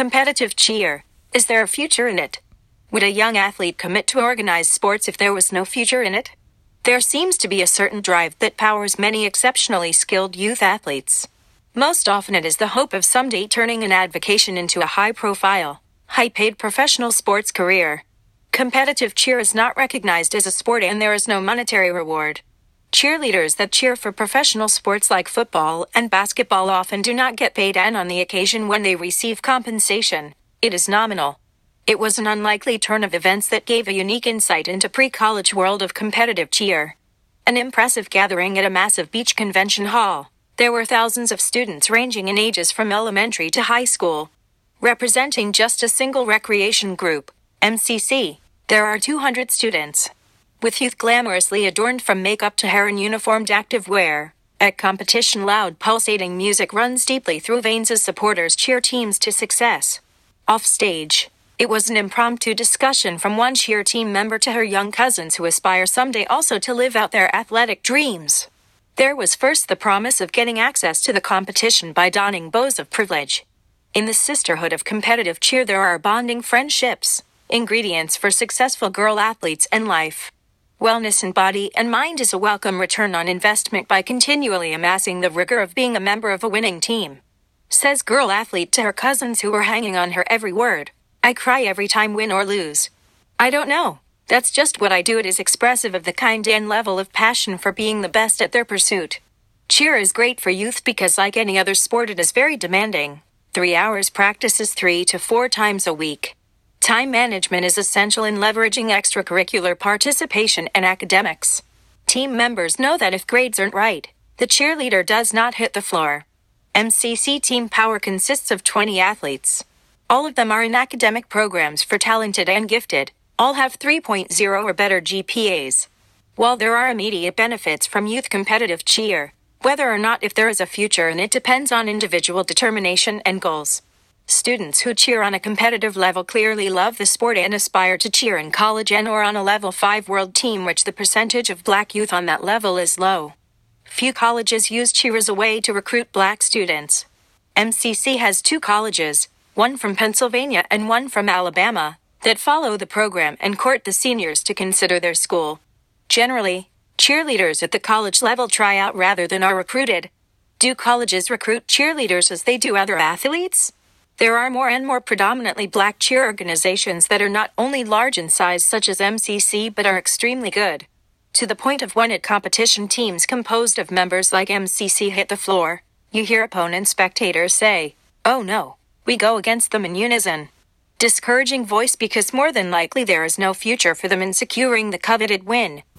Competitive cheer. Is there a future in it? Would a young athlete commit to organized sports if there was no future in it? There seems to be a certain drive that powers many exceptionally skilled youth athletes. Most often it is the hope of someday turning an avocation into a high-profile, high-paid professional sports career. Competitive cheer is not recognized as a sport and there is no monetary reward. Cheerleaders that cheer for professional sports like football and basketball often do not get paid, and on the occasion when they receive compensation, it is nominal. It was an unlikely turn of events that gave a unique insight into pre-college world of competitive cheer. An impressive gathering at a massive beach convention hall. There were thousands of students ranging in ages from elementary to high school. Representing just a single recreation group, MCC, there are 200 students. With youth glamorously adorned from makeup to hair in uniformed activewear, at competition loud pulsating music runs deeply through veins as supporters cheer teams to success. Off stage, it was an impromptu discussion from one cheer team member to her young cousins who aspire someday also to live out their athletic dreams. There was first the promise of getting access to the competition by donning bows of privilege. In the sisterhood of competitive cheer there are bonding friendships, ingredients for successful girl athletes and life. Wellness in body and mind is a welcome return on investment by continually amassing the rigor of being a member of a winning team. Says girl athlete to her cousins who were hanging on her every word. I cry every time, win or lose. I don't know. That's just what I do. It is expressive of the kind and level of passion for being the best at their pursuit. Cheer is great for youth because like any other sport it is very demanding. 3 hours practices 3 to 4 times a week. Time management is essential in leveraging extracurricular participation and academics. Team members know that if grades aren't right, the cheerleader does not hit the floor. MCC Team Power consists of 20 athletes. All of them are in academic programs for talented and gifted. All have 3.0 or better GPAs. While there are immediate benefits from youth competitive cheer, whether or not if there is a future in it depends on individual determination and goals. Students who cheer on a competitive level clearly love the sport and aspire to cheer in college and or on a level 5 world team, which the percentage of black youth on that level is low. Few colleges use cheer as a way to recruit black students. MCC has 2 colleges, one from Pennsylvania and one from Alabama, that follow the program and court the seniors to consider their school. Generally, cheerleaders at the college level try out rather than are recruited. Do colleges recruit cheerleaders as they do other athletes? There are more and more predominantly black cheer organizations that are not only large in size such as MCC but are extremely good. To the point of when at competition teams composed of members like MCC hit the floor, you hear opponent spectators say, "Oh no. We go against them" in unison. Discouraging voice because more than likely there is no future for them in securing the coveted win.